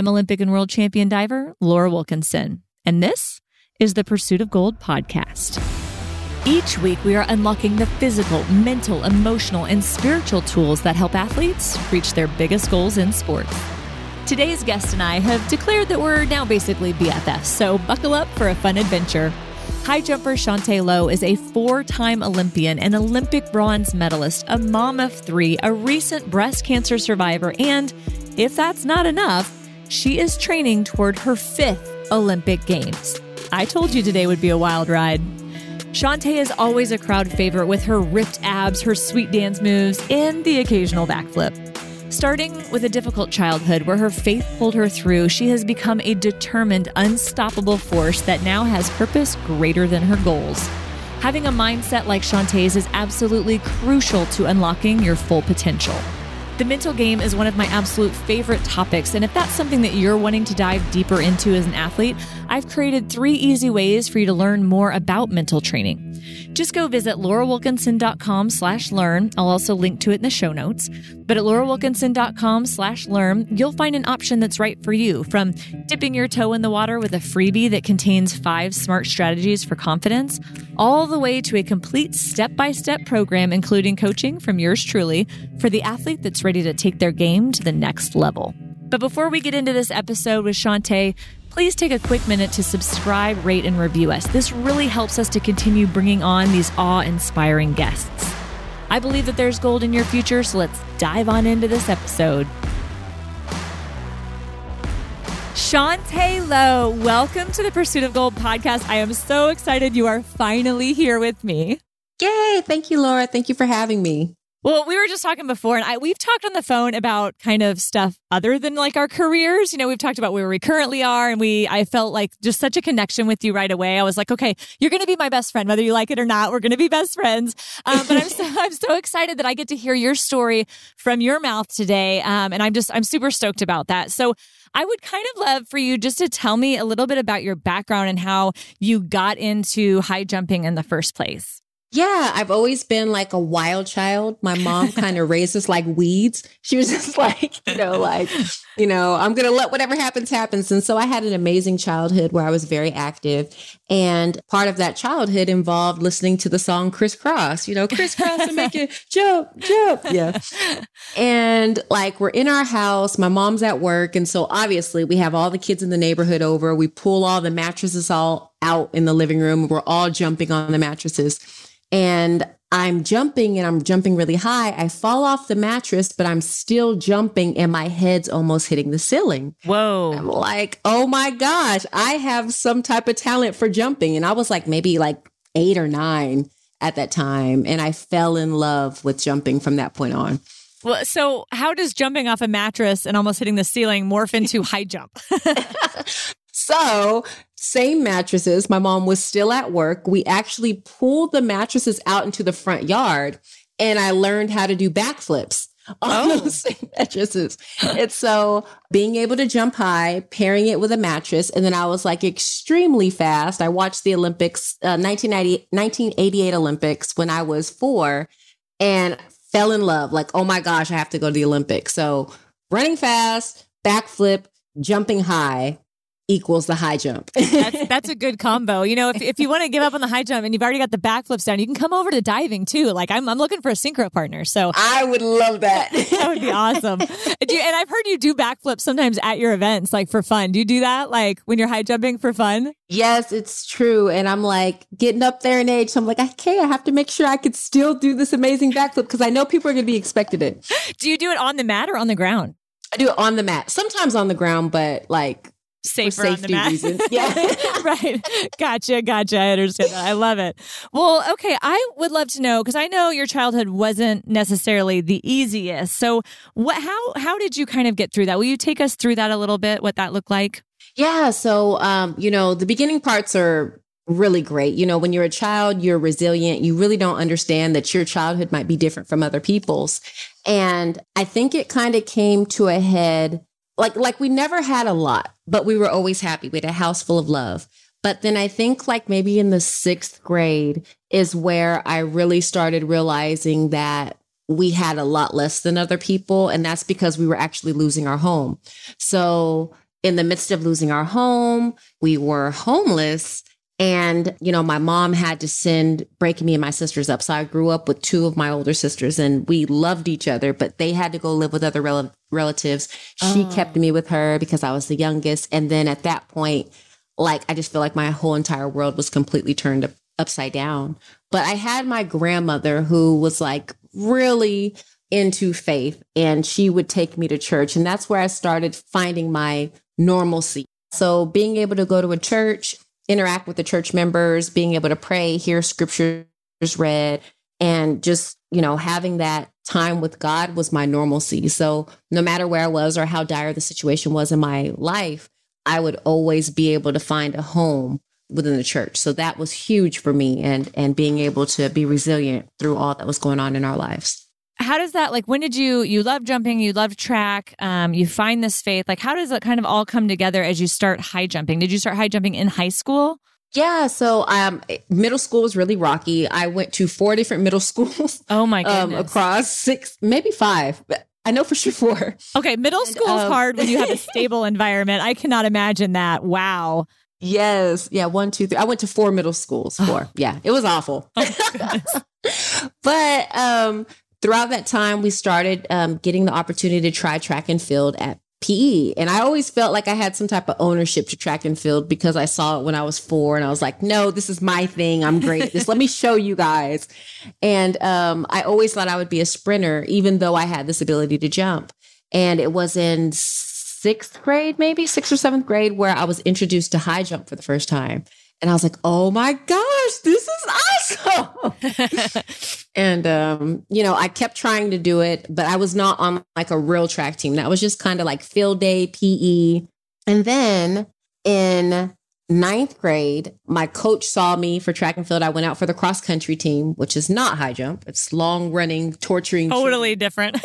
I'm Olympic and world champion diver Laura Wilkinson, and this is the Pursuit of Gold podcast. Each week, we are unlocking the physical, mental, emotional, and spiritual tools that help athletes reach their biggest goals in sports. Today's guest and I have declared that we're now basically BFFs, so buckle up for a fun adventure. High jumper Shantae Lowe is a four-time Olympian, an Olympic bronze medalist, a mom of three, a recent breast cancer survivor, and if that's not enough, she is training toward her fifth Olympic Games. I told you today would be a wild ride. Shantae is always a crowd favorite with her ripped abs, her sweet dance moves, and the occasional backflip. Starting with a difficult childhood where her faith pulled her through, she has become a determined, unstoppable force that now has purpose greater than her goals. Having a mindset like Shantae's is absolutely crucial to unlocking your full potential. The mental game is one of my absolute favorite topics, and if that's something that you're wanting to dive deeper into as an athlete, I've created 3 easy ways for you to learn more about mental training. Just go visit laurawilkinson.com/learn. I'll also link to it in the show notes. But at laurawilkinson.com/learn, you'll find an option that's right for you, from dipping your toe in the water with a freebie that contains 5 smart strategies for confidence, all the way to a complete step-by-step program, including coaching from yours truly, for the athlete that's ready to take their game to the next level. But before we get into this episode with Shantae, please take a quick minute to subscribe, rate, and review us. This really helps us to continue bringing on these awe-inspiring guests. I believe that there's gold in your future, so let's dive on into this episode. Shantae Lowe, welcome to the Pursuit of Gold podcast. I am so excited you are finally here with me. Yay! Thank you, Laura. Thank you for having me. Well, we were just talking before, and we've talked on the phone about kind of stuff other than like our careers. You know, we've talked about where we currently are, and I felt like just such a connection with you right away. I was like, okay, you're going to be my best friend, whether you like it or not. We're going to be best friends. But I'm so excited that I get to hear your story from your mouth today, and I'm super stoked about that. So I would kind of love for you just to tell me a little bit about your background and how you got into high jumping in the first place. Yeah, I've always been like a wild child. My mom kind of raised us like weeds. She was just like, I'm going to let whatever happens, happens. And so I had an amazing childhood where I was very active. And part of that childhood involved listening to the song Crisscross, crisscross and make it jump, jump. Yeah. And we're in our house, my mom's at work. And so obviously we have all the kids in the neighborhood over. We pull all the mattresses all out in the living room. We're all jumping on the mattresses. And I'm jumping really high. I fall off the mattress, but I'm still jumping and my head's almost hitting the ceiling. Whoa. I'm like, oh my gosh, I have some type of talent for jumping. And I was maybe 8 or 9 at that time. And I fell in love with jumping from that point on. Well, so how does jumping off a mattress and almost hitting the ceiling morph into high jump? So same mattresses. My mom was still at work. We actually pulled the mattresses out into the front yard, and I learned how to do backflips on those same mattresses. And so being able to jump high, pairing it with a mattress, and then I was extremely fast. I watched the Olympics, 1988 Olympics when I was 4 and fell in love. Oh my gosh, I have to go to the Olympics. So running fast, backflip, jumping high equals the high jump. That's a good combo. If you want to give up on the high jump and you've already got the backflips down, you can come over to diving too. I'm looking for a synchro partner. So I would love that. That would be awesome. And I've heard you do backflips sometimes at your events, for fun. Do you do that? When you're high jumping for fun? Yes, it's true. And I'm getting up there in age. So I'm okay, I have to make sure I could still do this amazing backflip because I know people are going to be expecting it. Do you do it on the mat or on the ground? I do it on the mat. Sometimes on the ground, but safer on the mat. Reasons. Yeah. Right. Gotcha. I understand that. I love it. Well, okay. I would love to know, because I know your childhood wasn't necessarily the easiest. So how did you kind of get through that? Will you take us through that a little bit, what that looked like? Yeah. So, the beginning parts are really great. When you're a child, you're resilient. You really don't understand that your childhood might be different from other people's. And I think it kind of came to a head. We never had a lot, but we were always happy. We had a house full of love. But then I think maybe in the 6th grade is where I really started realizing that we had a lot less than other people. And that's because we were actually losing our home. So in the midst of losing our home. We were homeless. And, you know, my mom had to break me and my sisters up. So I grew up with two of my older sisters and we loved each other, but they had to go live with other relatives. She kept me with her because I was the youngest. And then at that point, like, I just feel like my whole entire world was completely turned upside down. But I had my grandmother who was like really into faith, and she would take me to church. And that's where I started finding my normalcy. So being able to go to a church, interact with the church members, being able to pray, hear scriptures read, and just, you know, having that time with God was my normalcy. So no matter where I was or how dire the situation was in my life, I would always be able to find a home within the church. So that was huge for me, and being able to be resilient through all that was going on in our lives. How does that, like, when did you love jumping, you love track, you find this faith, like, how does it kind of all come together as you start high jumping? Did you start high jumping in high school? Yeah. So middle school was really rocky. I went to 4 different middle schools. Oh my goodness. Across 6, maybe 5. I know for sure 4. Okay. Middle school is hard when you have a stable environment. I cannot imagine that. Wow. Yes. Yeah. 1, 2, 3. I went to 4 middle schools. 4. Yeah. It was awful. Oh, but, throughout that time, we started getting the opportunity to try track and field at PE. And I always felt like I had some type of ownership to track and field because I saw it when I was 4 and I was like, no, this is my thing. I'm great at this. Let me show you guys. And I always thought I would be a sprinter, even though I had this ability to jump. And it was in 6th grade, maybe 6th or 7th grade, where I was introduced to high jump for the first time. And I was like, oh my gosh, this is awesome. And, you know, I kept trying to do it, but I was not on like a real track team. That was just kind of like field day, PE. And then in 9th grade, my coach saw me for track and field. I went out for the cross country team, which is not high jump. It's long running, torturing. Totally different.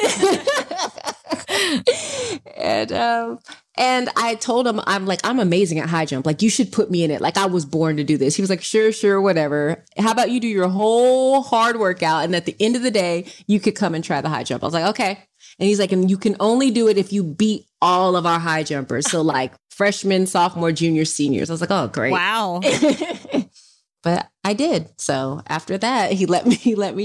And I told him, I'm like, I'm amazing at high jump. Like, you should put me in it. Like, I was born to do this. He was like, sure, whatever. How about you do your whole hard workout? And at the end of the day, you could come and try the high jump. I was like, okay. And he's like, and you can only do it if you beat all of our high jumpers. So like freshmen, sophomore, junior, seniors. I was like, oh, great. Wow. But I did. So after that, he let me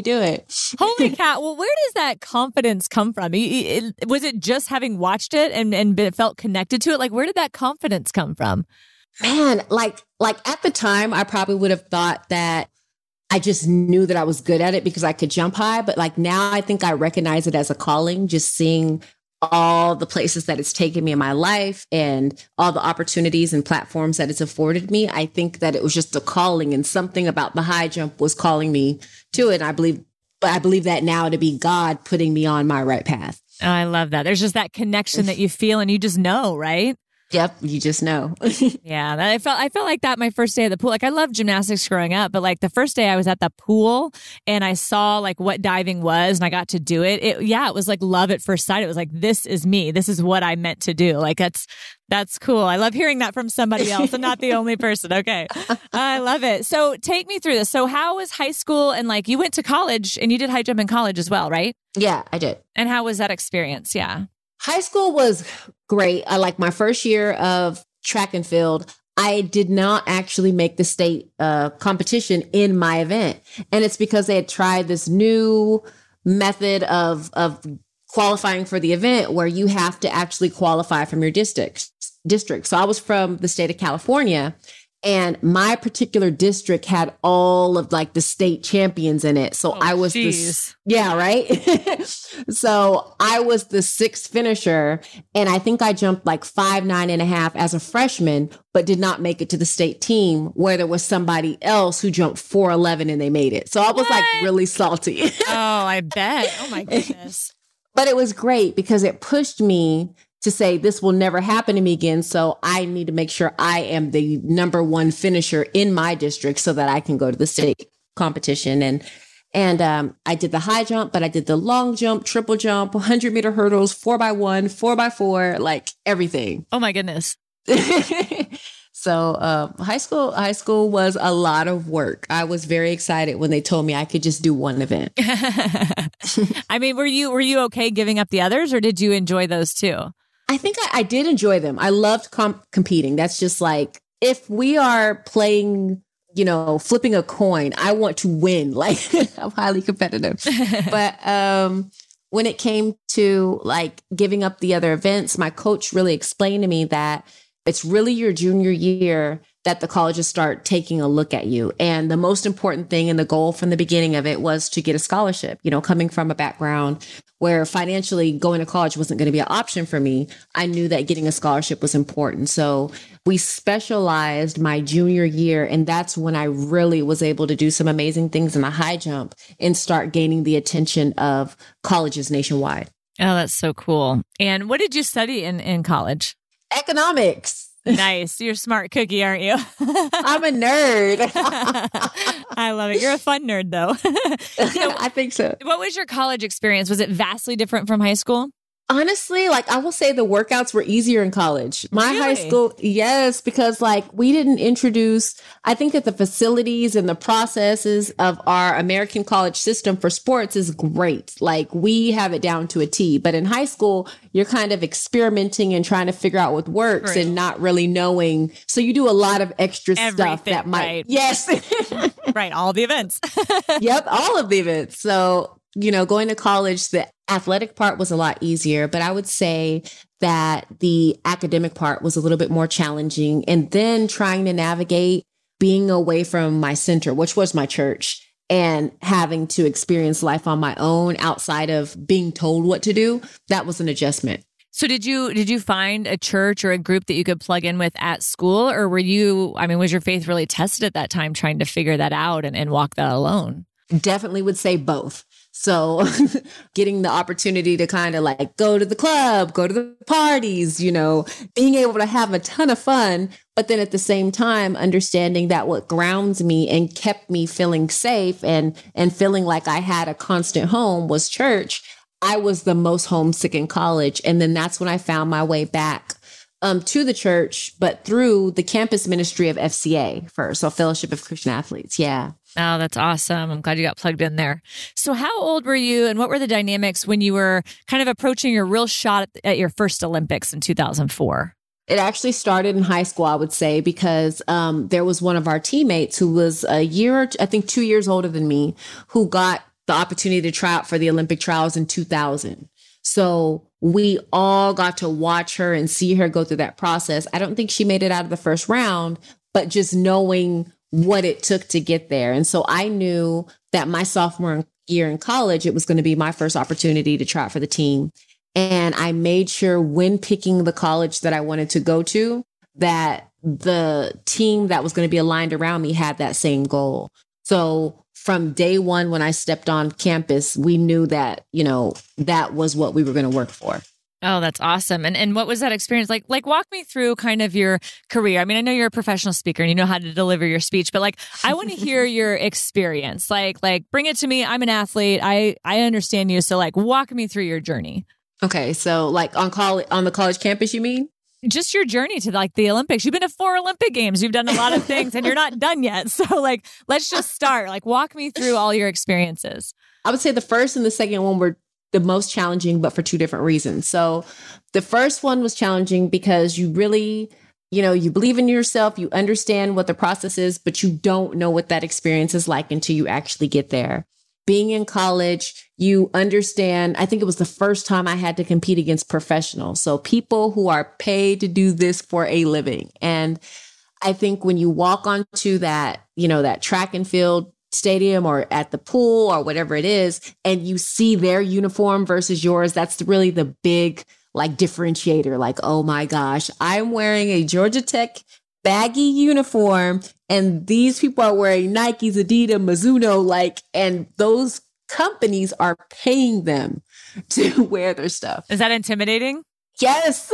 do it. Holy cow. Well, where does that confidence come from? Was it just having watched it and felt connected to it? Like, where did that confidence come from? Man, like at the time, I probably would have thought that I just knew that I was good at it because I could jump high. But like now I think I recognize it as a calling, just seeing all the places that it's taken me in my life and all the opportunities and platforms that it's afforded me. I think that it was just a calling, and something about the high jump was calling me to it. And I believe that now to be God putting me on my right path. Oh, I love that. There's just that connection that you feel and you just know, right? Yep. You just know. Yeah. I felt like that my first day at the pool. Like, I loved gymnastics growing up, but like the first day I was at the pool and I saw like what diving was and I got to do it. It was like love at first sight. It was like, this is me. This is what I meant to do. Like, that's cool. I love hearing that from somebody else. I'm not the only person. Okay. I love it. So take me through this. So how was high school? And like, you went to college and you did high jump in college as well, right? Yeah, I did. And how was that experience? Yeah. High school was great. I like my first year of track and field. I did not actually make the state competition in my event. And it's because they had tried this new method of qualifying for the event where you have to actually qualify from your district. So I was from the state of California, and my particular district had all of like the state champions in it. So I was this. Yeah, right. So I was the 6th finisher. And I think I jumped like 5'9.5" as a freshman, but did not make it to the state team, where there was somebody else who jumped 4'11" and they made it. So I was like really salty. Oh, I bet. Oh my goodness. But it was great because it pushed me to say, this will never happen to me again. So I need to make sure I am the number 1 finisher in my district so that I can go to the state competition. And I did the high jump, but I did the long jump, triple jump, 100-meter hurdles, 4x1, 4x4, like everything. Oh my goodness. So high school was a lot of work. I was very excited when they told me I could just do one event. I mean, were you okay giving up the others, or did you enjoy those too? I think I did enjoy them. I loved competing. That's just like, if we are playing, you know, flipping a coin, I want to win. Like I'm highly competitive, but, when it came to like giving up the other events, my coach really explained to me that it's really your junior year that the colleges start taking a look at you. And the most important thing and the goal from the beginning of it was to get a scholarship. You know, coming from a background where financially going to college wasn't going to be an option for me, I knew that getting a scholarship was important. So we specialized my junior year, and that's when I really was able to do some amazing things in the high jump and start gaining the attention of colleges nationwide. Oh, that's so cool. And what did you study in college? Economics. Nice. You're a smart cookie, aren't you? I'm a nerd. I love it. You're a fun nerd, though. So, I think so. What was your college experience? Was it vastly different from high school? Honestly, like I will say the workouts were easier in college. My high school, yes, because like we didn't introduce, I think that the facilities and the processes of our American college system for sports is great. Like we have it down to a T, but in high school, you're kind of experimenting and trying to figure out what works and not really knowing. So you do a lot of extra stuff that might, yes. Right. All the events. Yep. All of the events. So, you know, going to college, the athletic part was a lot easier, but I would say that the academic part was a little bit more challenging. And then trying to navigate being away from my center, which was my church, and having to experience life on my own outside of being told what to do, that was an adjustment. So did you find a church or a group that you could plug in with at school? Or were you, I mean, was your faith really tested at that time trying to figure that out and walk that alone? Definitely would say both. So getting the opportunity to kind of like go to the club, go to the parties, you know, being able to have a ton of fun, but then at the same time, understanding that what grounds me and kept me feeling safe and feeling like I had a constant home was church. I was the most homesick in college. And then that's when I found my way back to the church, but through the campus ministry of FCA first, so Fellowship of Christian Athletes. Yeah. Oh, that's awesome. I'm glad you got plugged in there. So how old were you and what were the dynamics when you were kind of approaching your real shot at your first Olympics in 2004? It actually started in high school, I would say, because there was one of our teammates who was a year, I think 2 years older than me, who got the opportunity to try out for the Olympic trials in 2000. So we all got to watch her and see her go through that process. I don't think she made it out of the first round, but just knowing what it took to get there. And so I knew that my sophomore year in college, it was going to be my first opportunity to try out for the team. And I made sure when picking the college that I wanted to go to, that the team that was going to be aligned around me had that same goal. So from day one, when I stepped on campus, we knew that, you know, that was what we were going to work for. Oh, that's awesome. And what was that experience like? Like, walk me through kind of your career. I mean, I know you're a professional speaker and you know how to deliver your speech, but like, I want to hear your experience. Like, bring it to me. I'm an athlete. I understand you. So like, walk me through your journey. Okay. So like on the college campus, you mean? Just your journey to like the Olympics. You've been to 4 Olympic games. You've done a lot of things and you're not done yet. So like, let's just start. Like, walk me through all your experiences. I would say the first and the second one were the most challenging, but for two different reasons. So the first one was challenging because you really, you know, you believe in yourself, you understand what the process is, but you don't know what that experience is like until you actually get there. Being in college, you understand, I think it was the first time I had to compete against professionals. So people who are paid to do this for a living. And I think when you walk onto that, you know, that track and field stadium or at the pool or whatever it is, and you see their uniform versus yours, that's really the big like differentiator. Like, oh my gosh, I'm wearing a Georgia Tech baggy uniform and these people are wearing Nike's, Adidas, Mizuno, like, and those companies are paying them to wear their stuff. Is that intimidating? Yes.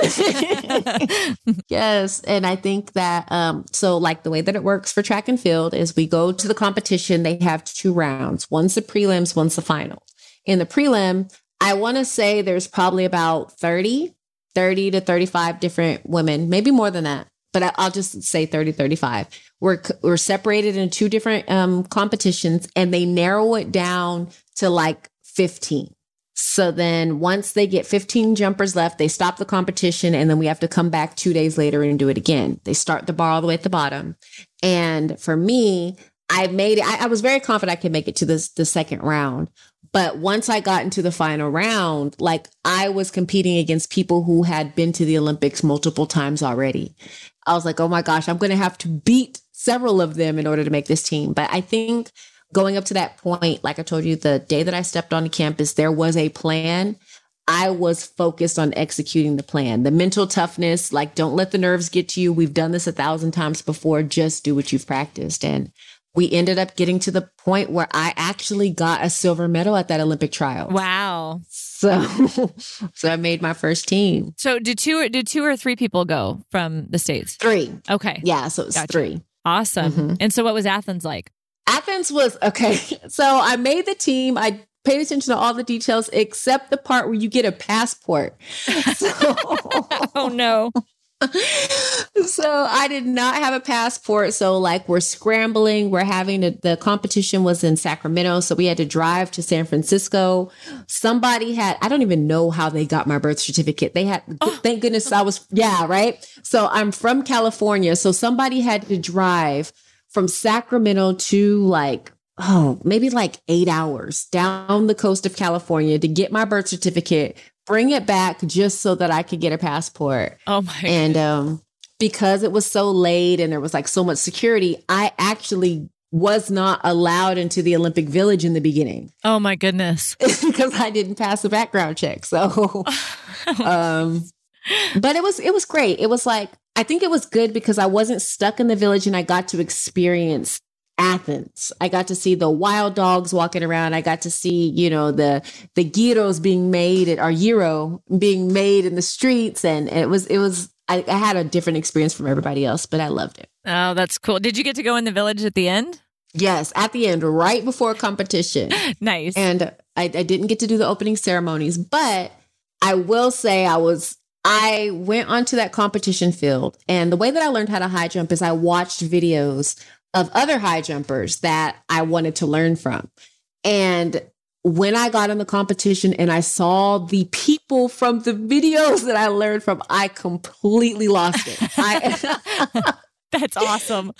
Yes. And I think that, so like the way that it works for track and field is we go to the competition. They have 2 rounds. One's the prelims, one's the final. In the prelim, I want to say there's probably about 30 to 35 different women, maybe more than that, but I'll just say 30, 35. We're separated in 2 different competitions and they narrow it down to like 15. So then once they get 15 jumpers left, they stop the competition. And then we have to come back 2 days later and do it again. They start the bar all the way at the bottom. And for me, I made it. I was very confident I could make it to this, the second round. But once I got into the final round, like I was competing against people who had been to the Olympics multiple times already. I was like, oh my gosh, I'm going to have to beat several of them in order to make this team. But I think going up to that point, like I told you, the day that I stepped onto campus, there was a plan. I was focused on executing the plan. The mental toughness, like don't let the nerves get to you. We've done this 1,000 times before. Just do what you've practiced. And we ended up getting to the point where I actually got a silver medal at that Olympic trial. Wow. So I made my first team. So did two or three people go from the States? Three. Okay. Yeah. So it was three. Awesome. Mm-hmm. And so what was Athens like? Athens was okay. So I made the team. I paid attention to all the details except the part where you get a passport. So, oh no. So I did not have a passport. So like we're scrambling, we're having the competition was in Sacramento. So we had to drive to San Francisco. Somebody had, I don't even know how they got my birth certificate. They had, thank goodness I was, yeah, right. So I'm from California. So somebody had to drive from Sacramento to like, maybe like 8 hours down the coast of California to get my birth certificate, bring it back just so that I could get a passport. Oh my! And because it was so late and there was like so much security, I actually was not allowed into the Olympic Village in the beginning. Oh my goodness. Because I didn't pass the background check. So, but it was great. It was like, I think it was good because I wasn't stuck in the village and I got to experience Athens. I got to see the wild dogs walking around. I got to see, you know, the gyros being made at our gyro being made in the streets. And I had a different experience from everybody else, but I loved it. Oh, that's cool. Did you get to go in the village at the end? Yes. At the end, right before competition. Nice. And I didn't get to do the opening ceremonies, but I will say I went onto that competition field. And the way that I learned how to high jump is I watched videos of other high jumpers that I wanted to learn from. And when I got in the competition and I saw the people from the videos that I learned from, I completely lost it. That's awesome.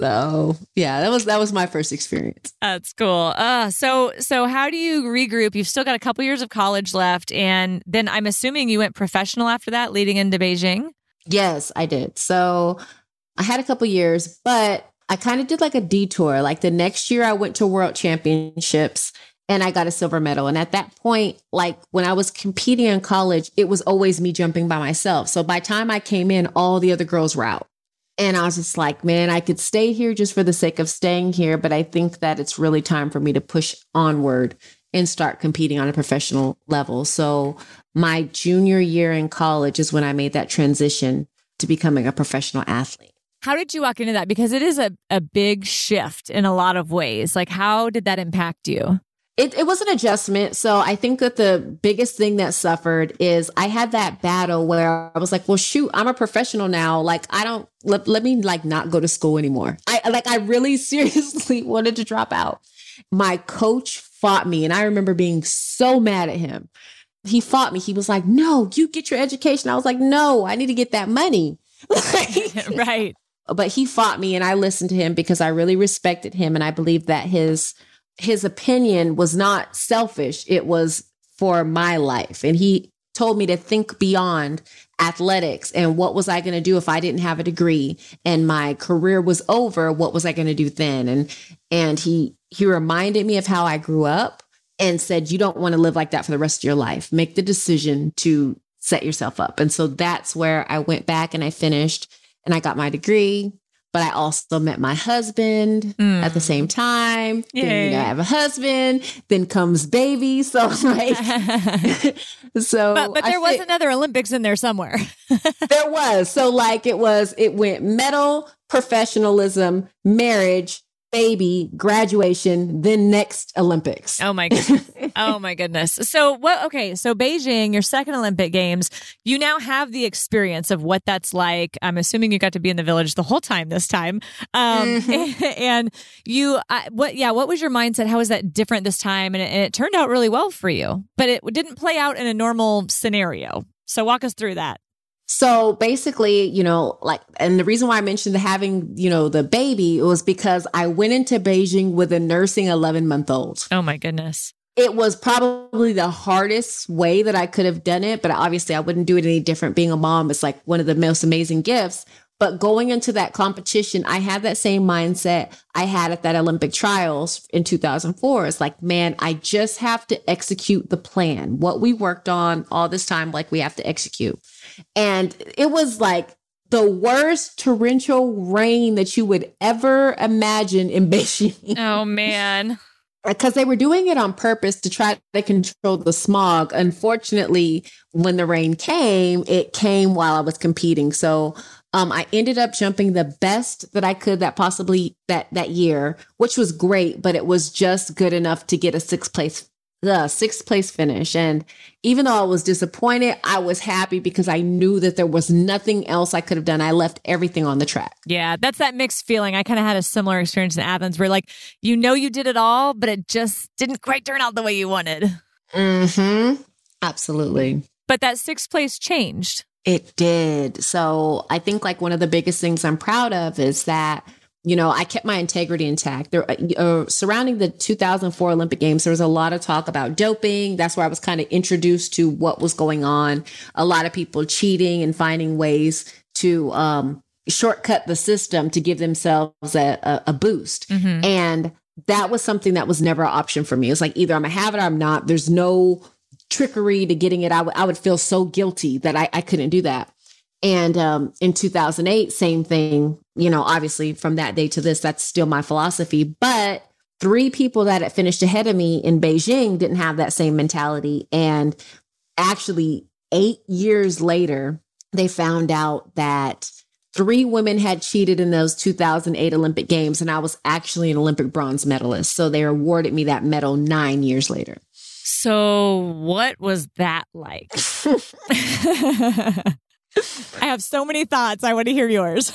So yeah, that was my first experience. That's cool. So how do you regroup? You've still got a couple years of college left. And then I'm assuming you went professional after that leading into Beijing. Yes, I did. So I had a couple years, but I kind of did like a detour. Like the next year I went to World Championships and I got a silver medal. And at that point, like when I was competing in college, it was always me jumping by myself. So by the time I came in, all the other girls were out. And I was just like, man, I could stay here just for the sake of staying here. But I think that it's really time for me to push onward and start competing on a professional level. So my junior year in college is when I made that transition to becoming a professional athlete. How did you walk into that? Because it is a big shift in a lot of ways. Like, how did that impact you? It was an adjustment. So I think that the biggest thing that suffered is I had that battle where I was like, well, shoot, I'm a professional now. Like, I don't let me like not go to school anymore. I really seriously wanted to drop out. My coach fought me and I remember being so mad at him. He fought me. He was like, no, you get your education. I was like, no, I need to get that money. Right. But he fought me and I listened to him because I really respected him. And I believed that his opinion was not selfish. It was for my life. And he told me to think beyond athletics and what was I going to do if I didn't have a degree and my career was over? What was I going to do then? And he reminded me of how I grew up and said, you don't want to live like that for the rest of your life. Make the decision to set yourself up. And so that's where I went back and I finished and I got my degree, but I also met my husband at the same time. Then, I have a husband, then comes baby. So like, but there was another Olympics in there somewhere. There was. So like, it went medal, professionalism, marriage, baby, graduation, then next Olympics. Oh my goodness. So what, okay. So Beijing, your second Olympic Games, you now have the experience of what that's like. I'm assuming you got to be in the village the whole time this time. And you, what was your mindset? How was that different this time? And it turned out really well for you, but it didn't play out in a normal scenario. So walk us through that. So basically, you know, like, and the reason why I mentioned having, you know, the baby was because I went into Beijing with a nursing 11-month-old. Oh my goodness. It was probably the hardest way that I could have done it, but obviously I wouldn't do it any different. Being a mom is like one of the most amazing gifts. But going into that competition, I had that same mindset I had at that Olympic trials in 2004. It's like, man, I just have to execute the plan. What we worked on all this time, like we have to execute. And it was like the worst torrential rain that you would ever imagine in Beijing. Oh, man. Because they were doing it on purpose to try to control the smog. Unfortunately, when the rain came, it came while I was competing. So I ended up jumping the best that I could that year, which was great, but it was just good enough to get a sixth place finish. And even though I was disappointed, I was happy because I knew that there was nothing else I could have done. I left everything on the track. Yeah, that's that mixed feeling. I kind of had a similar experience in Athens where like, you know, you did it all, but it just didn't quite turn out the way you wanted. Mm-hmm. Absolutely. But that sixth place changed. It did. So I think like one of the biggest things I'm proud of is that, you know, I kept my integrity intact. There, surrounding the 2004 Olympic Games, there was a lot of talk about doping. That's where I was kind of introduced to what was going on. A lot of people cheating and finding ways to shortcut the system to give themselves a boost. Mm-hmm. And that was something that was never an option for me. It's like either I'm going to have it or I'm not. There's no trickery to getting it. I would feel so guilty that I couldn't do that. And in 2008, same thing, you know, obviously from that day to this, that's still my philosophy. But three people that had finished ahead of me in Beijing didn't have that same mentality. And actually 8 years later, they found out that three women had cheated in those 2008 Olympic Games. And I was actually an Olympic bronze medalist. So they awarded me that medal 9 years later. So what was that like? I have so many thoughts. I want to hear yours.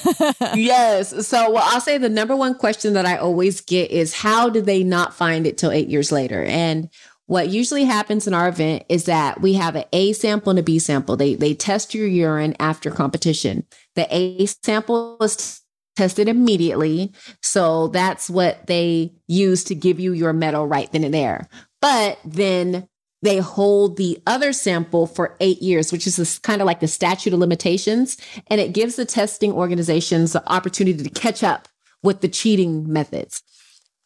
Yes. So well, I'll say the number one question that I always get is how did they not find it till 8 years later? And what usually happens in our event is that we have an A sample and a B sample. They test your urine after competition. The A sample is tested immediately. So that's what they use to give you your medal right then and there. But then they hold the other sample for 8 years, which is kind of like the statute of limitations. And it gives the testing organizations the opportunity to catch up with the cheating methods.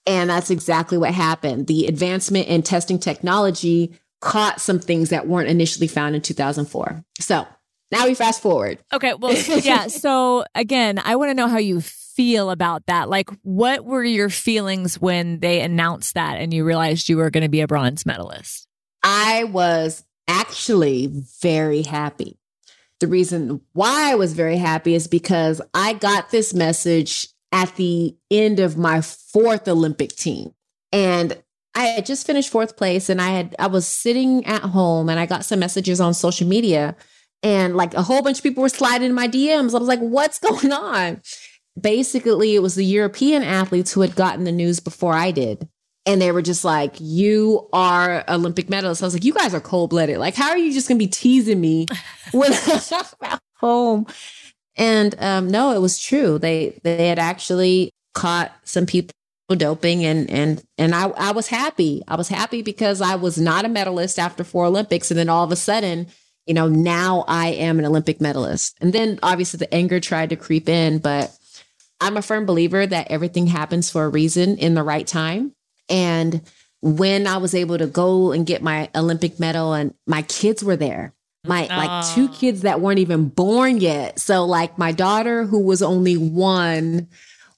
And that's exactly what happened. The advancement in testing technology caught some things that weren't initially found in 2004. So now we fast forward. Okay. Well, yeah. So again, I want to know how you feel about that. Like, what were your feelings when they announced that and you realized you were going to be a bronze medalist? I was actually very happy. The reason why I was very happy is because I got this message at the end of my fourth Olympic team. And I had just finished fourth place and I was sitting at home and I got some messages on social media and like a whole bunch of people were sliding in my DMs. I was like, what's going on? Basically, it was the European athletes who had gotten the news before I did. And they were just like, you are Olympic medalists. I was like, you guys are cold-blooded. Like, how are you just going to be teasing me when I'm at home? And no, it was true. They had actually caught some people doping. And I was happy. I was happy because I was not a medalist after four Olympics. And then all of a sudden, you know, now I am an Olympic medalist. And then obviously the anger tried to creep in, but I'm a firm believer that everything happens for a reason in the right time. And when I was able to go and get my Olympic medal and my kids were there, like two kids that weren't even born yet. So like my daughter who was only one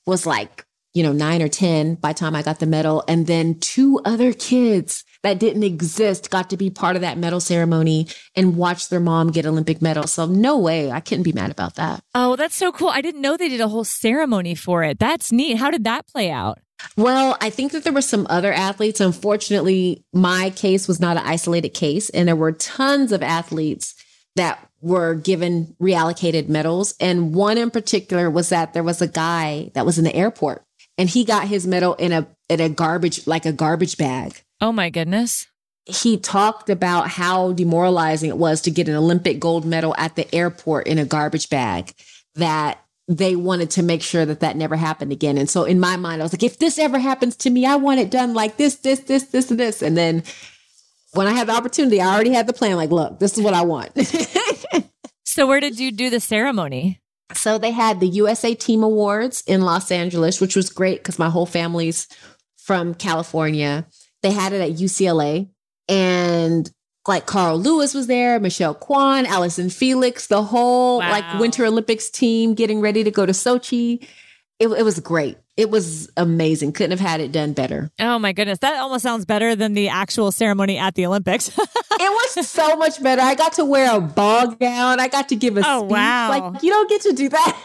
was like, you know, 9 or 10 by the time I got the medal. And then two other kids that didn't exist got to be part of that medal ceremony and watch their mom get Olympic medal. So no way. I couldn't be mad about that. Oh, that's so cool. I didn't know they did a whole ceremony for it. That's neat. How did that play out? Well, I think that there were some other athletes. Unfortunately, my case was not an isolated case, and there were tons of athletes that were given reallocated medals. And one in particular was that there was a guy that was in the airport and he got his medal in a garbage bag. Oh my goodness. He talked about how demoralizing it was to get an Olympic gold medal at the airport in a garbage bag, that they wanted to make sure that that never happened again. And so in my mind, I was like, if this ever happens to me, I want it done like this, and this. And then when I had the opportunity, I already had the plan. Like, look, this is what I want. So where did you do the ceremony? So they had the USA Team Awards in Los Angeles, which was great because my whole family's from California. They had it at UCLA. And like Carl Lewis was there, Michelle Kwan, Allison Felix, the whole like Winter Olympics team getting ready to go to Sochi. It was great. It was amazing. Couldn't have had it done better. Oh, my goodness. That almost sounds better than the actual ceremony at the Olympics. It was so much better. I got to wear a ball gown. I got to give a speech. Wow. Like, you don't get to do that.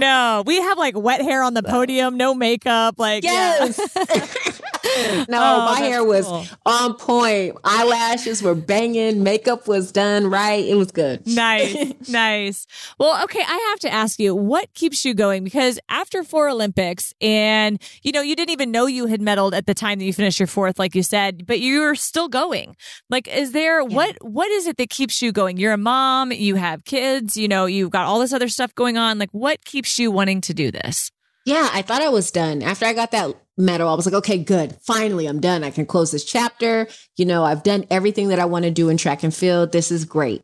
No, we have like wet hair on the podium, no makeup. Like, yes. Yeah. My hair was on point. Eyelashes were banging. Makeup was done right. It was good. Nice. Well, okay. I have to ask you, what keeps you going? Because after 4 Olympics, and, you know, you didn't even know you had medaled at the time that you finished your 4th, like you said, but you were still going. Like, is there what is it that keeps you going? You're a mom, you have kids, you know, you've got all this other stuff going on. Like, what keeps you wanting to do this? Yeah, I thought I was done. After I got that medal, I was like, okay, good. Finally, I'm done. I can close this chapter. You know, I've done everything that I want to do in track and field. This is great.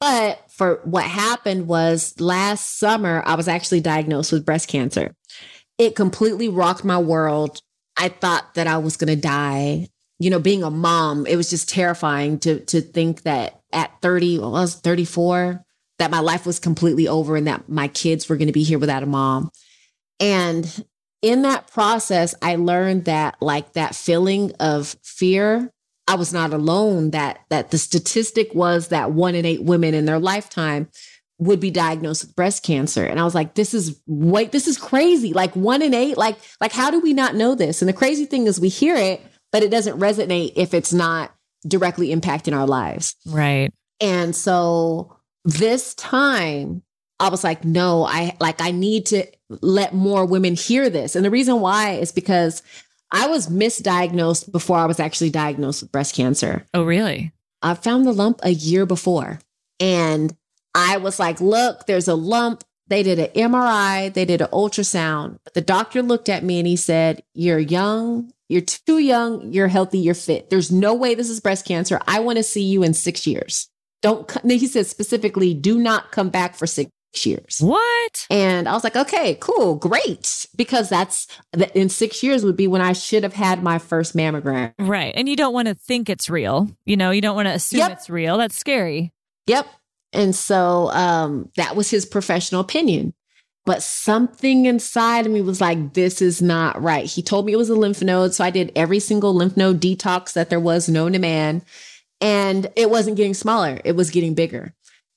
But for what happened was last summer, I was actually diagnosed with breast cancer. It completely rocked my world. I thought that I was going to die. You know, being a mom, it was just terrifying to think that at 34, that my life was completely over and that my kids were going to be here without a mom. And in that process, I learned that like that feeling of fear, I was not alone, that the statistic was that 1 in 8 women in their lifetime would be diagnosed with breast cancer. And I was like, this is crazy. Like 1 in 8, like how do we not know this? And the crazy thing is we hear it, but it doesn't resonate if it's not directly impacting our lives. Right. And so this time I was like, no, I need to let more women hear this. And the reason why is because I was misdiagnosed before I was actually diagnosed with breast cancer. Oh, really? I found the lump a year before, and I was like, look, there's a lump. They did an MRI. They did an ultrasound. But the doctor looked at me and he said, you're young. You're too young. You're healthy. You're fit. There's no way this is breast cancer. I want to see you in 6 years. He said specifically, do not come back for 6 years. What? And I was like, okay, cool. Great. Because in 6 years would be when I should have had my first mammogram. Right. And you don't want to think it's real. You know, you don't want to assume it's real. That's scary. Yep. And so that was his professional opinion. But something inside of me was like, this is not right. He told me it was a lymph node. So I did every single lymph node detox that there was known to man. And it wasn't getting smaller. It was getting bigger.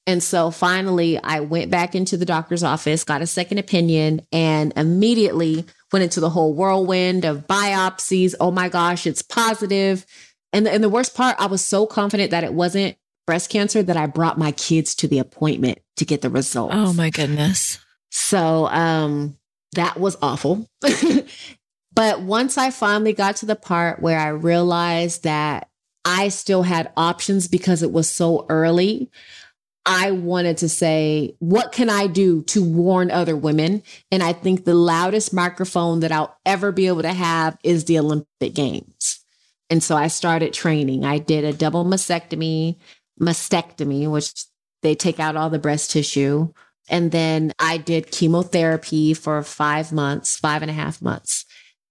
And so finally, I went back into the doctor's office, got a second opinion, and immediately went into the whole whirlwind of biopsies. Oh, my gosh, it's positive. And the worst part, I was so confident that it wasn't breast cancer that I brought my kids to the appointment to get the results. Oh my goodness. So that was awful. But once I finally got to the part where I realized that I still had options because it was so early, I wanted to say, what can I do to warn other women? And I think the loudest microphone that I'll ever be able to have is the Olympic Games. And so I started training. I did a double mastectomy, which they take out all the breast tissue. And then I did chemotherapy for 5 and a half months,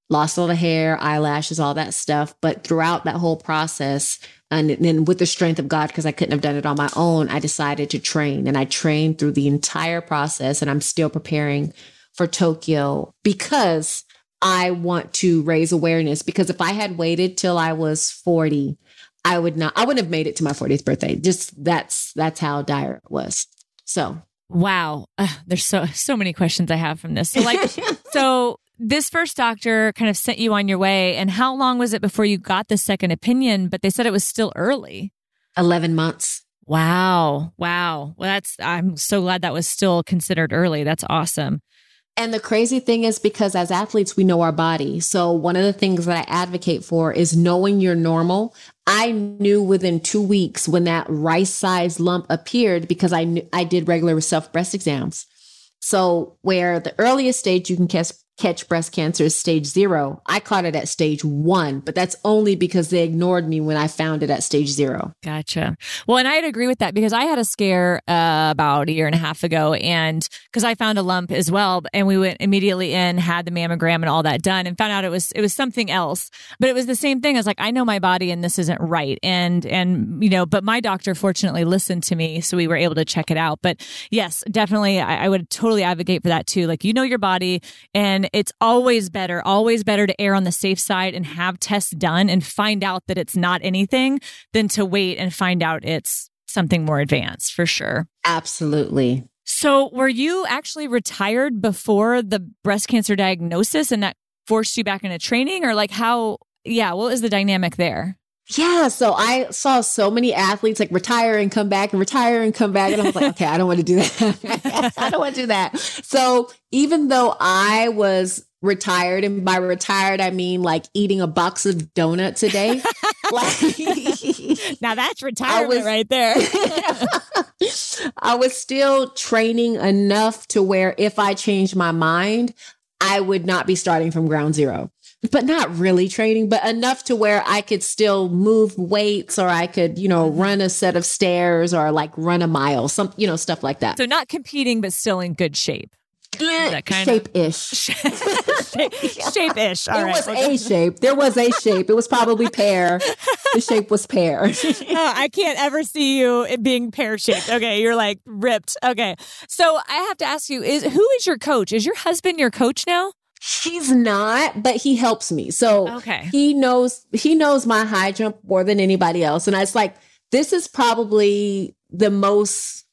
lost all the hair, eyelashes, all that stuff. But throughout that whole process, and then with the strength of God, because I couldn't have done it on my own, I decided to train, and I trained through the entire process. And I'm still preparing for Tokyo because I want to raise awareness, because if I had waited till I was 40, I wouldn't have made it to my 40th birthday. Just that's how dire it was. So, wow. There's so many questions I have from this. So this first doctor kind of sent you on your way. And how long was it before you got the second opinion? But they said it was still early. 11 months. Wow. Wow. Well, I'm so glad that was still considered early. That's awesome. And the crazy thing is, because as athletes, we know our body. So one of the things that I advocate for is knowing your normal. I knew within 2 weeks when that rice-sized lump appeared, because I did regular self-breast exams. So where the earliest stage you can catch breast cancer is stage 0, I caught it at stage 1, but that's only because they ignored me when I found it at stage 0. Gotcha. Well, and I'd agree with that, because I had a scare about a year and a half ago, and because I found a lump as well, and we went immediately in, had the mammogram and all that done, and found out it was something else, but it was the same thing. I was like, I know my body, and this isn't right, and you know, but my doctor fortunately listened to me, so we were able to check it out. But yes, definitely, I would totally advocate for that too. Like, you know your body, and it's always better to err on the safe side and have tests done and find out that it's not anything than to wait and find out it's something more advanced, for sure. Absolutely. So were you actually retired before the breast cancer diagnosis, and that forced you back into training, or like what was the dynamic there? Yeah. So I saw so many athletes like retire and come back and retire and come back. And I was like, okay, I don't want to do that. I don't want to do that. So even though I was retired, and by retired, I mean like eating a box of donuts a day. Now that's retirement right there. I was still training enough to where if I changed my mind, I would not be starting from ground zero. But not really training, but enough to where I could still move weights, or I could, you know, run a set of stairs, or like run a mile, some, you know, stuff like that. So not competing, but still in good shape. That kind shape-ish. Shape-ish. All right. It was a shape. There was a shape. It was probably pear. The shape was pear. Oh, I can't ever see you being pear-shaped. Okay, you're like ripped. Okay, so I have to ask you, who is your coach? Is your husband your coach now? He's not, but he helps me. So okay. He knows my high jump more than anybody else. And I was like, this is probably the most,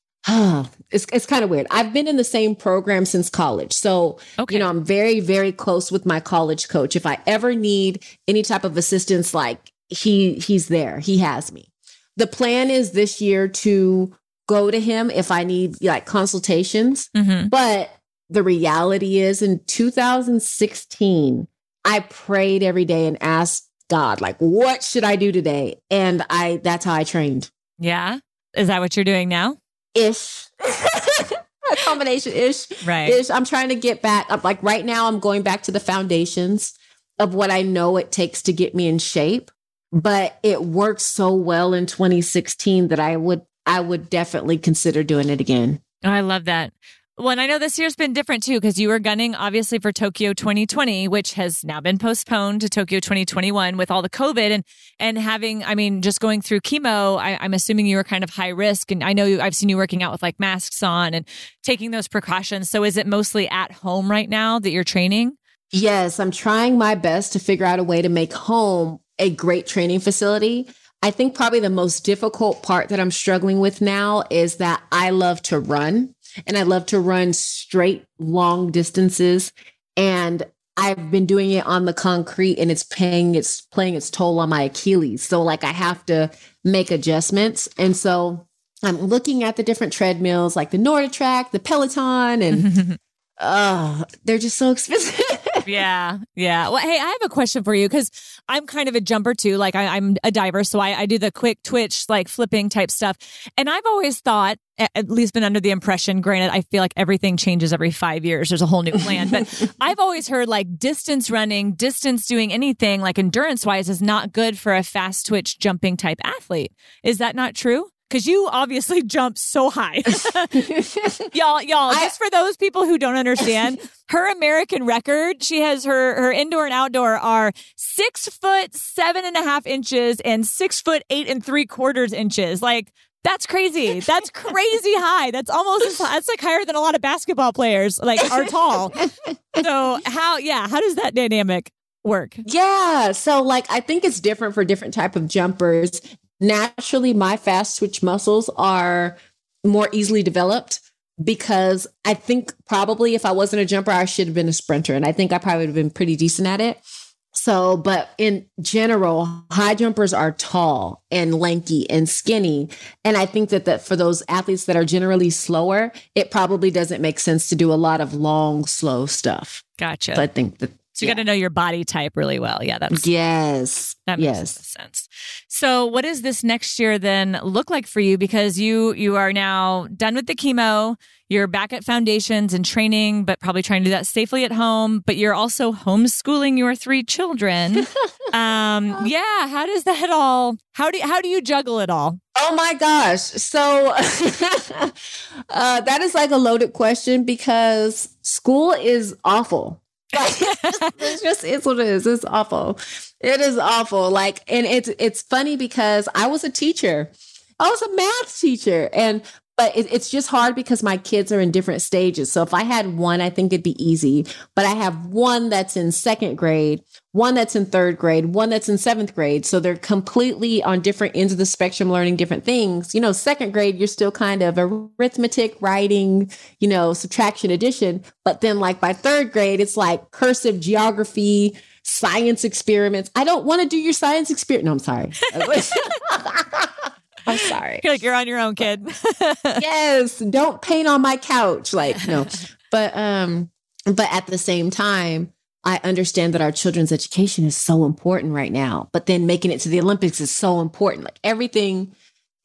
it's kind of weird. I've been in the same program since college. So, okay. You know, I'm very, very close with my college coach. If I ever need any type of assistance, like he's there, he has me. The plan is this year to go to him if I need like consultations, mm-hmm. But the reality is, in 2016, I prayed every day and asked God, like, what should I do today? And that's how I trained. Yeah. Is that what you're doing now? Ish. A combination ish. Right. Ish. I'm trying to get back up. Like right now, I'm going back to the foundations of what I know it takes to get me in shape. But it worked so well in 2016 that I would definitely consider doing it again. Oh, I love that. Well, and I know this year's been different too, because you were gunning obviously for Tokyo 2020, which has now been postponed to Tokyo 2021 with all the COVID and having, I mean, just going through chemo, I'm assuming you were kind of high risk. And I know I've seen you working out with like masks on and taking those precautions. So is it mostly at home right now that you're training? Yes, I'm trying my best to figure out a way to make home a great training facility. I think probably the most difficult part that I'm struggling with now is that I love to run. And I love to run straight, long distances. And I've been doing it on the concrete, and it's playing its toll on my Achilles. So like I have to make adjustments. And so I'm looking at the different treadmills, like the NordicTrack, the Peloton, and they're just so expensive. Yeah. Yeah. Well, hey, I have a question for you, because I'm kind of a jumper too. Like I'm a diver. So I do the quick twitch, like flipping type stuff. And I've always thought, at least been under the impression, granted, I feel like everything changes every 5 years. There's a whole new plan. But I've always heard like distance running, distance doing anything like endurance wise is not good for a fast twitch jumping type athlete. Is that not true? Because you obviously jump so high. Y'all, just for those people who don't understand, her American record, she has her indoor and outdoor are 6'7.5" and 6'8.75" Like, that's crazy. That's crazy high. That's almost as high. That's like higher than a lot of basketball players, like, are tall. So how does that dynamic work? Yeah. So like, I think it's different for different type of jumpers. Naturally, my fast twitch muscles are more easily developed. because I think probably if I wasn't a jumper, I should have been a sprinter. And I think I probably would have been pretty decent at it. So, but in general, high jumpers are tall and lanky and skinny. And I think that for those athletes that are generally slower, it probably doesn't make sense to do a lot of long, slow stuff. Gotcha. So I think that. So you got to know your body type really well. Yeah, that's that makes sense. So what does this next year then look like for you? Because you are now done with the chemo. You're back at foundations and training, but probably trying to do that safely at home. But you're also homeschooling your three children. How does that all? How do you juggle it all? Oh my gosh! So that is like a loaded question because school is awful. It just is what it is. It's awful. It is awful. Like, and it's funny because I was a teacher. I was a math teacher, but it's just hard because my kids are in different stages. So if I had one, I think it'd be easy. But I have one that's in second grade, one that's in third grade, one that's in seventh grade. So they're completely on different ends of the spectrum, learning different things. You know, second grade, you're still kind of arithmetic, writing, you know, subtraction, addition. But then like by third grade, it's like cursive, geography, science experiments. I don't want to do your science experiment. No, I'm sorry. I'm sorry. You're like, you're on your own, kid. Yes. Don't paint on my couch. Like, no. But at the same time, I understand that our children's education is so important right now, but then making it to the Olympics is so important. Like everything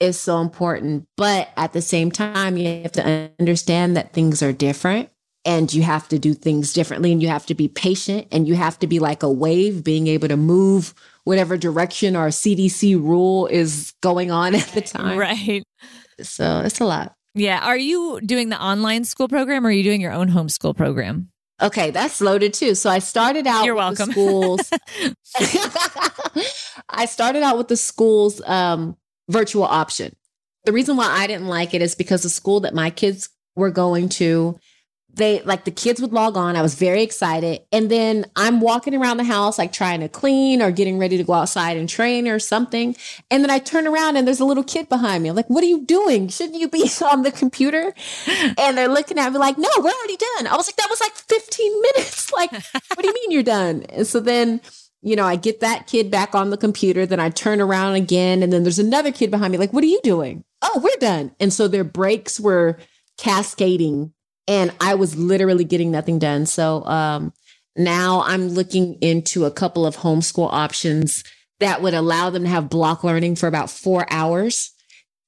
is so important, but at the same time, you have to understand that things are different and you have to do things differently and you have to be patient and you have to be like a wave, being able to move whatever direction our CDC rule is going on at the time. Right. So it's a lot. Yeah. Are you doing the online school program or are you doing your own homeschool program? Okay. That's loaded too. So I started out with schools. I started out with the school's virtual option. The reason why I didn't like it is because the school that my kids were going to, the kids would log on. I was very excited. And then I'm walking around the house, like trying to clean or getting ready to go outside and train or something. And then I turn around and there's a little kid behind me. I'm like, what are you doing? Shouldn't you be on the computer? And they're looking at me like, no, we're already done. I was like, that was like 15 minutes. Like, what do you mean you're done? And so then, you know, I get that kid back on the computer. Then I turn around again. And then there's another kid behind me. Like, what are you doing? Oh, we're done. And so their breaks were cascading. And I was literally getting nothing done. So now I'm looking into a couple of homeschool options that would allow them to have block learning for about 4 hours.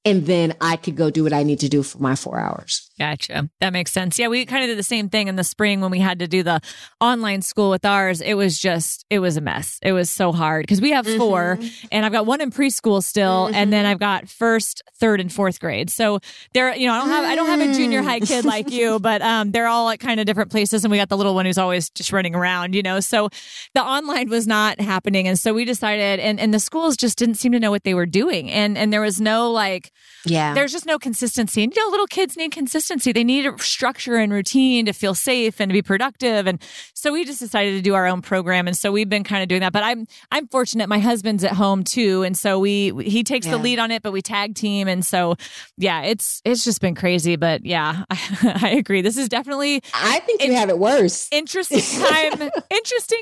And then I could go do what I need to do for my 4 hours. Gotcha. That makes sense. Yeah, we kind of did the same thing in the spring when we had to do the online school with ours. It was a mess. It was so hard because we have four and I've got one in preschool still. And then I've got first, third and fourth grade. So they're, you know, I don't have a junior high kid like you, but they're all at kind of different places. And we got the little one who's always just running around, you know, so the online was not happening. And so we decided and the schools just didn't seem to know what they were doing. And there was no like, yeah, there's just no consistency. And, you know, little kids need consistency. They need a structure and routine to feel safe and to be productive. And so we just decided to do our own program. And so we've been kind of doing that. But I'm fortunate. My husband's at home too. And so he takes the lead on it, but we tag team. And so, yeah, it's just been crazy. But yeah, I agree. This is definitely, I think you have it worse. Interesting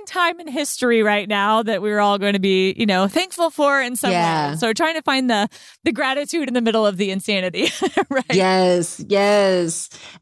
time in history right now that we're all going to be, you know, thankful for in some way. So we're trying to find the gratitude in the middle of the insanity. Right? Yes.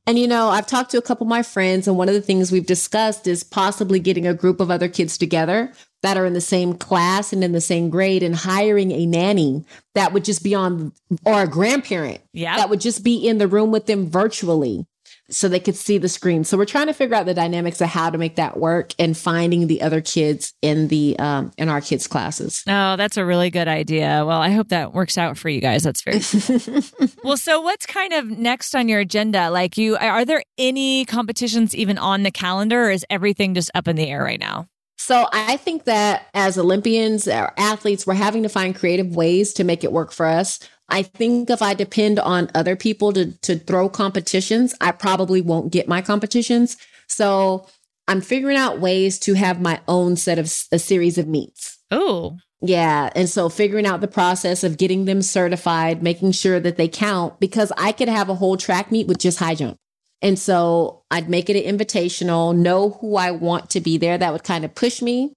And, you know, I've talked to a couple of my friends and one of the things we've discussed is possibly getting a group of other kids together that are in the same class and in the same grade and hiring a nanny that would just be on or a grandparent that would just be in the room with them virtually so they could see the screen. So we're trying to figure out the dynamics of how to make that work and finding the other kids in the in our kids' classes. Oh, that's a really good idea. Well, I hope that works out for you guys. That's very cool. Well, so what's kind of next on your agenda? Like are there any competitions even on the calendar or is everything just up in the air right now? So I think that as Olympians or athletes, we're having to find creative ways to make it work for us. I think if I depend on other people to throw competitions, I probably won't get my competitions. So I'm figuring out ways to have my own set of a series of meets. Oh, yeah. And so figuring out the process of getting them certified, making sure that they count, because I could have a whole track meet with just high jump. And so I'd make it an invitational, know who I want to be there. That would kind of push me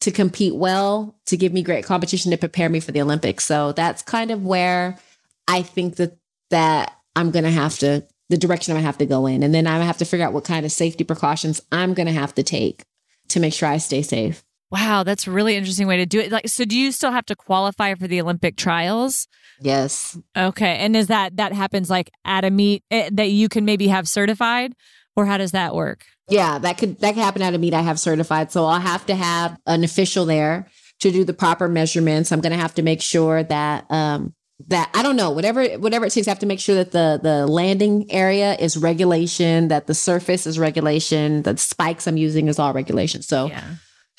to compete well, to give me great competition, to prepare me for the Olympics. So that's kind of where I think that I'm going to have to, the direction I have to go in. And then I have to figure out what kind of safety precautions I'm going to have to take to make sure I stay safe. Wow, that's a really interesting way to do it. Like, so do you still have to qualify for the Olympic trials? Yes. Okay. And is that happens like at a meet that you can maybe have certified, or how does that work? Yeah, that could happen at a meet I have certified. So I'll have to have an official there to do the proper measurements. I'm going to have to make sure that, that I don't know, whatever it takes, I have to make sure that the landing area is regulation, that the surface is regulation, that the spikes I'm using is all regulation. So yeah.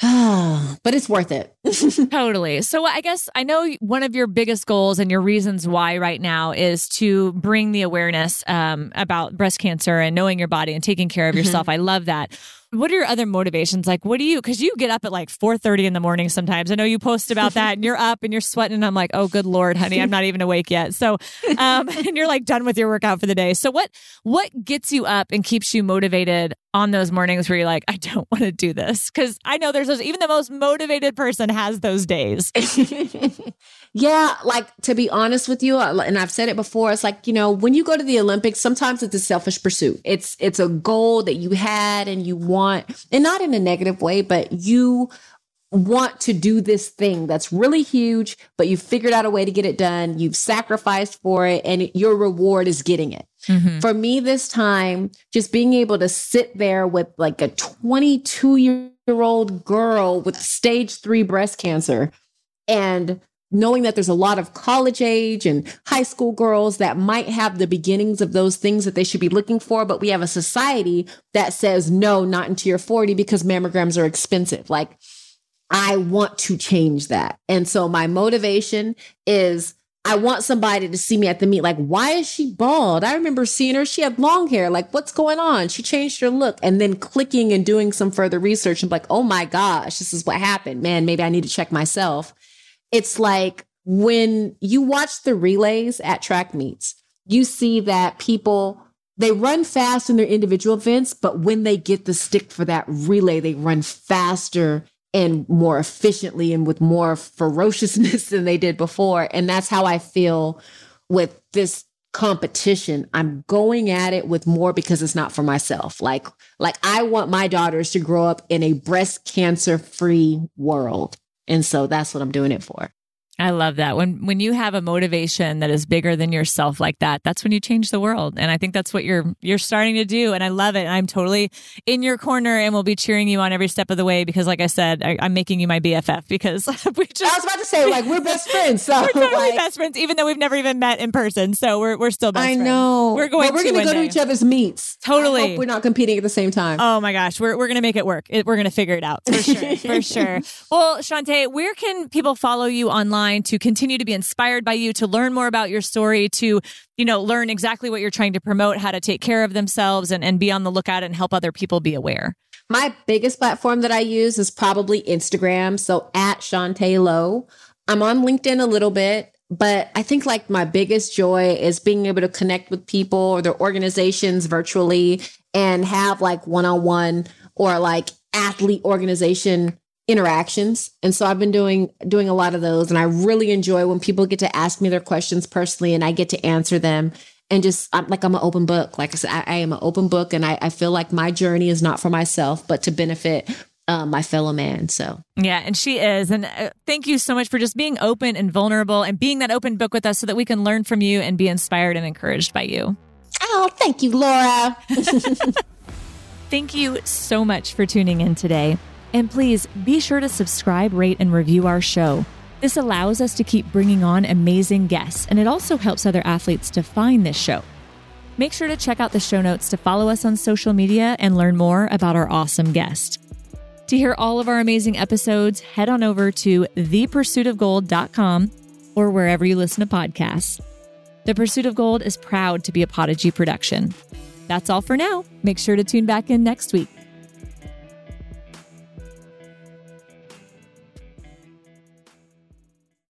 But it's worth it. Totally. So I guess I know one of your biggest goals and your reasons why right now is to bring the awareness about breast cancer and knowing your body and taking care of yourself. Mm-hmm. I love that. What are your other motivations? Like, what do you, because you get up at like 4:30 in the morning sometimes. I know you post about that and you're up and you're sweating and I'm like, oh, good Lord, honey, I'm not even awake yet. So, and you're like done with your workout for the day. So what gets you up and keeps you motivated on those mornings where you're like, I don't want to do this? Because I know there's those, even the most motivated person has those days. Yeah. Like, to be honest with you, and I've said it before, it's like, you know, when you go to the Olympics, sometimes it's a selfish pursuit. It's a goal that you had and you want, and not in a negative way, but you want to do this thing that's really huge, but you figured out a way to get it done. You've sacrificed for it and your reward is getting it. Mm-hmm. For me this time, just being able to sit there with like a 22-year-old girl with stage 3 breast cancer and knowing that there's a lot of college age and high school girls that might have the beginnings of those things that they should be looking for. But we have a society that says, no, not until you're 40 because mammograms are expensive. Like, I want to change that. And so my motivation is I want somebody to see me at the meet. Like, why is she bald? I remember seeing her. She had long hair. Like, what's going on? She changed her look. And then clicking and doing some further research and like, oh my gosh, this is what happened, man. Maybe I need to check myself. It's like when you watch the relays at track meets, you see that people, they run fast in their individual events, but when they get the stick for that relay, they run faster and more efficiently and with more ferociousness than they did before. And that's how I feel with this competition. I'm going at it with more because it's not for myself. Like I want my daughters to grow up in a breast cancer-free world. And so that's what I'm doing it for. I love that. When you have a motivation that is bigger than yourself like that, that's when you change the world. And I think that's what you're starting to do. And I love it. And I'm totally in your corner and will be cheering you on every step of the way. Because like I said, I'm making you my BFF because we just... I was about to say, like, we're best friends. So, we're totally best friends, even though we've never even met in person. So we're still best friends. I know. We're going to go to each other's meets. Totally. I hope we're not competing at the same time. Oh my gosh. We're going to make it work. We're going to figure it out. For sure. For sure. Well, Shantae, where can people follow you online to continue to be inspired by you, to learn more about your story, to, you know, learn exactly what you're trying to promote, how to take care of themselves and be on the lookout and help other people be aware? My biggest platform that I use is probably Instagram. So at Shantae Lowe. I'm on LinkedIn a little bit, but I think like my biggest joy is being able to connect with people or their organizations virtually and have like one-on-one or like athlete organization interactions. And so I've been doing a lot of those. And I really enjoy when people get to ask me their questions personally and I get to answer them. And just I'm an open book. Like I said, I am an open book and I feel like my journey is not for myself, but to benefit my fellow man. So, yeah, and she is. And thank you so much for just being open and vulnerable and being that open book with us so that we can learn from you and be inspired and encouraged by you. Oh, thank you, Laura. Thank you so much for tuning in today. And please be sure to subscribe, rate, and review our show. This allows us to keep bringing on amazing guests, and it also helps other athletes to find this show. Make sure to check out the show notes to follow us on social media and learn more about our awesome guest. To hear all of our amazing episodes, head on over to thepursuitofgold.com or wherever you listen to podcasts. The Pursuit of Gold is proud to be a Podigy production. That's all for now. Make sure to tune back in next week.